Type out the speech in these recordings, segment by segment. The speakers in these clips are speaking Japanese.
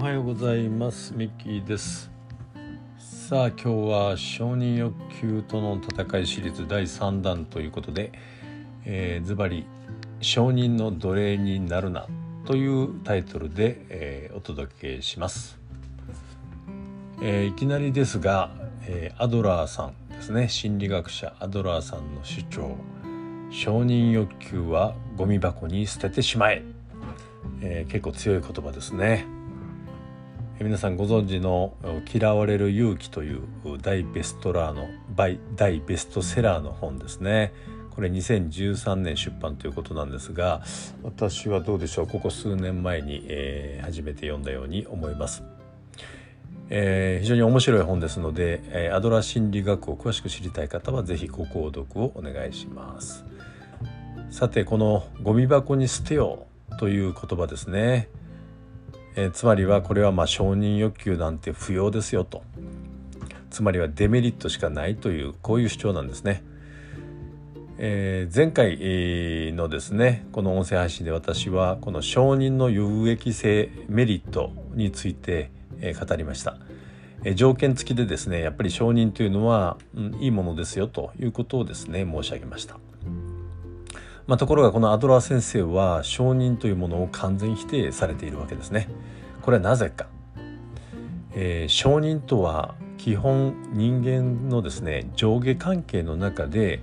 おはようございます。ミッキーです。さあ、今日は承認欲求との戦いシリーズ第3弾ということで、ズバリ承認の奴隷になるなというタイトルで、お届けします。いきなりですが、アドラーさんですね、心理学者アドラーさんの主張、承認欲求はゴミ箱に捨ててしまえ、結構強い言葉ですね。皆さんご存知の嫌われる勇気という大ベストセラーの本ですね。これ2013年出版ということなんですが、私はどうでしょう、ここ数年前に、初めて読んだように思います。非常に面白い本ですので、アドラー心理学を詳しく知りたい方はぜひご購読をお願いします。さて、このゴミ箱に捨てようという言葉ですね、つまりはこれは承認欲求なんて不要ですよと、つまりはデメリットしかないという、こういう主張なんですね。前回のですね、この音声配信で私はこの承認の有益性メリットについて語りました。条件付きでですね、やっぱり承認というのは、いいものですよということをですね、申し上げました。ところがこのアドラー先生は承認というものを完全否定されているわけですね。これはなぜか。承認とは基本人間のですね、上下関係の中で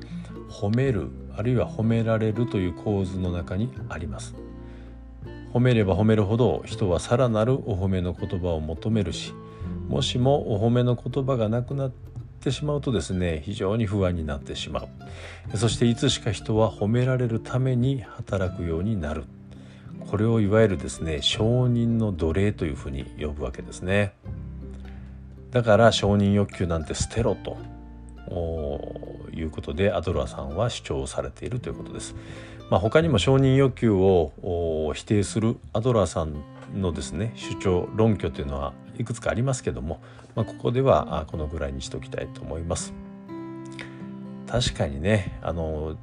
褒めるあるいは褒められるという構図の中にあります。褒めれば褒めるほど人はさらなるお褒めの言葉を求めるし、もしもお褒めの言葉がなくなってしまうとですね、非常に不安になってしまう。そしていつしか人は褒められるために働くようになる。これをいわゆるですね、承認の奴隷というふうに呼ぶわけですね。だから承認欲求なんて捨てろということでアドラーさんは主張されているということです。他にも承認欲求を否定するアドラーさんのですね、主張論拠というのはいくつかありますけども、ここではこのぐらいにしておきたいと思います。確かにね、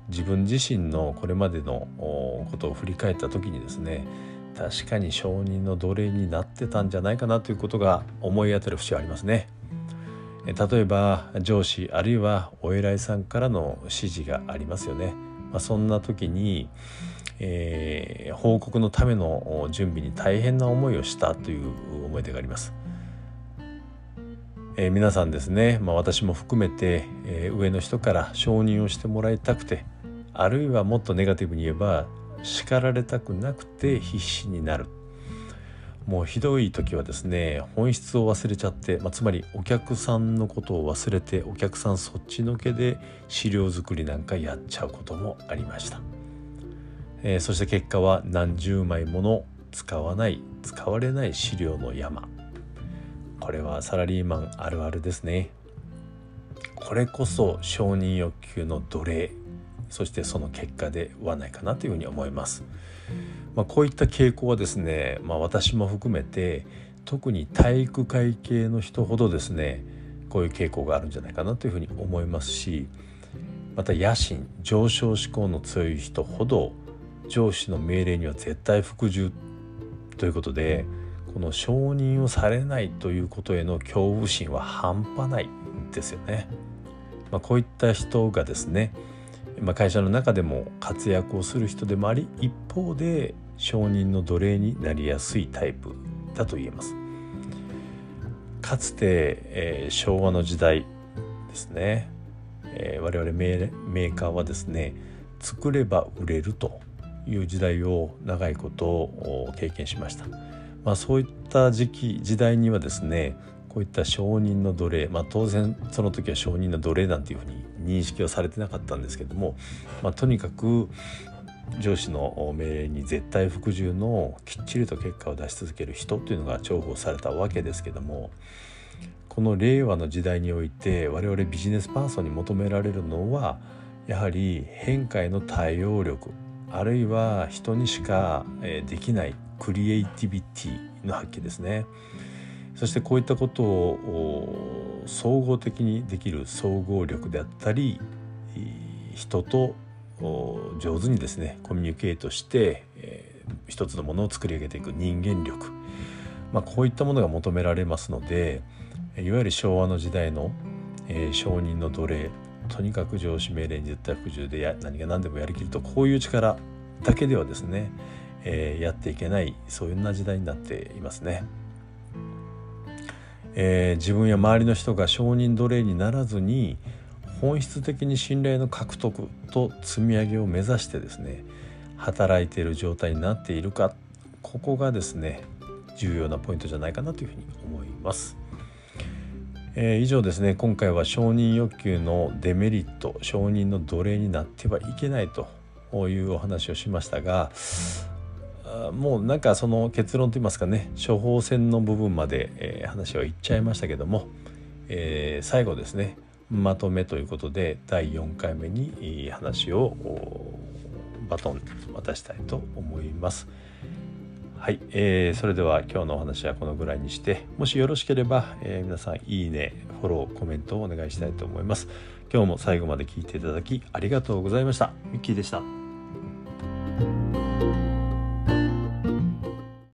自分自身のこれまでのことを振り返った時にですね、確かに承認の奴隷になってたんじゃないかなということが思い当たる節はありますね。例えば上司あるいはお偉いさんからの指示がありますよね。そんな時に、報告のための準備に大変な思いをしたという思い出があります。皆さんですね、私も含めて、上の人から承認をしてもらいたくて、あるいはもっとネガティブに言えば叱られたくなくて必死になる。もうひどい時はですね、本質を忘れちゃって、つまりお客さんのことを忘れて、お客さんそっちのけで資料作りなんかやっちゃうこともありました。そして結果は何十枚もの使われない資料の山。これはサラリーマンあるあるですね。これこそ承認欲求の奴隷、そしてその結果ではないかなというふうに思います。こういった傾向はですね、私も含めて特に体育会系の人ほどですね、こういう傾向があるんじゃないかなというふうに思いますし、また野心上昇志向の強い人ほど上司の命令には絶対服従ということで、この承認をされないということへの恐怖心は半端ないんですよね。こういった人がですね、会社の中でも活躍をする人でもあり、一方で承認の奴隷になりやすいタイプだと言えます。かつて、昭和の時代ですね、我々メーカーはですね、作れば売れるという時代を長いことを経験しました。そういった時代にはですね、こういった承認の奴隷、当然その時は承認の奴隷なんていうふうに認識はされてなかったんですけども、とにかく上司の命令に絶対服従のきっちりと結果を出し続ける人というのが重宝されたわけですけども、この令和の時代において我々ビジネスパーソンに求められるのは、やはり変化への対応力、あるいは人にしかできないクリエイティビティの発揮ですね。そしてこういったことを総合的にできる総合力であったり、人と上手にですねコミュニケートして、一つのものを作り上げていく人間力、こういったものが求められますので、いわゆる昭和の時代の、商人の奴隷、とにかく上司命令に絶対服従で何が何でもやりきると、こういう力だけではですね、やっていけない、そういうような時代になっていますね。自分や周りの人が商人奴隷にならずに、本質的に信頼の獲得と積み上げを目指してですね、働いている状態になっているか、ここがですね重要なポイントじゃないかなというふうに思います。以上ですね、今回は承認欲求のデメリット、承認の奴隷になってはいけないというお話をしましたが、もうなんかその結論といいますかね、処方箋の部分まで、話はいっちゃいましたけども、最後ですね、まとめということで第4回目に話をバトン渡したいと思います。はい、それでは今日のお話はこのぐらいにして、もしよろしければ、皆さんいいね、フォロー、コメントをお願いしたいと思います。今日も最後まで聞いていただきありがとうございました。ミッキーでした。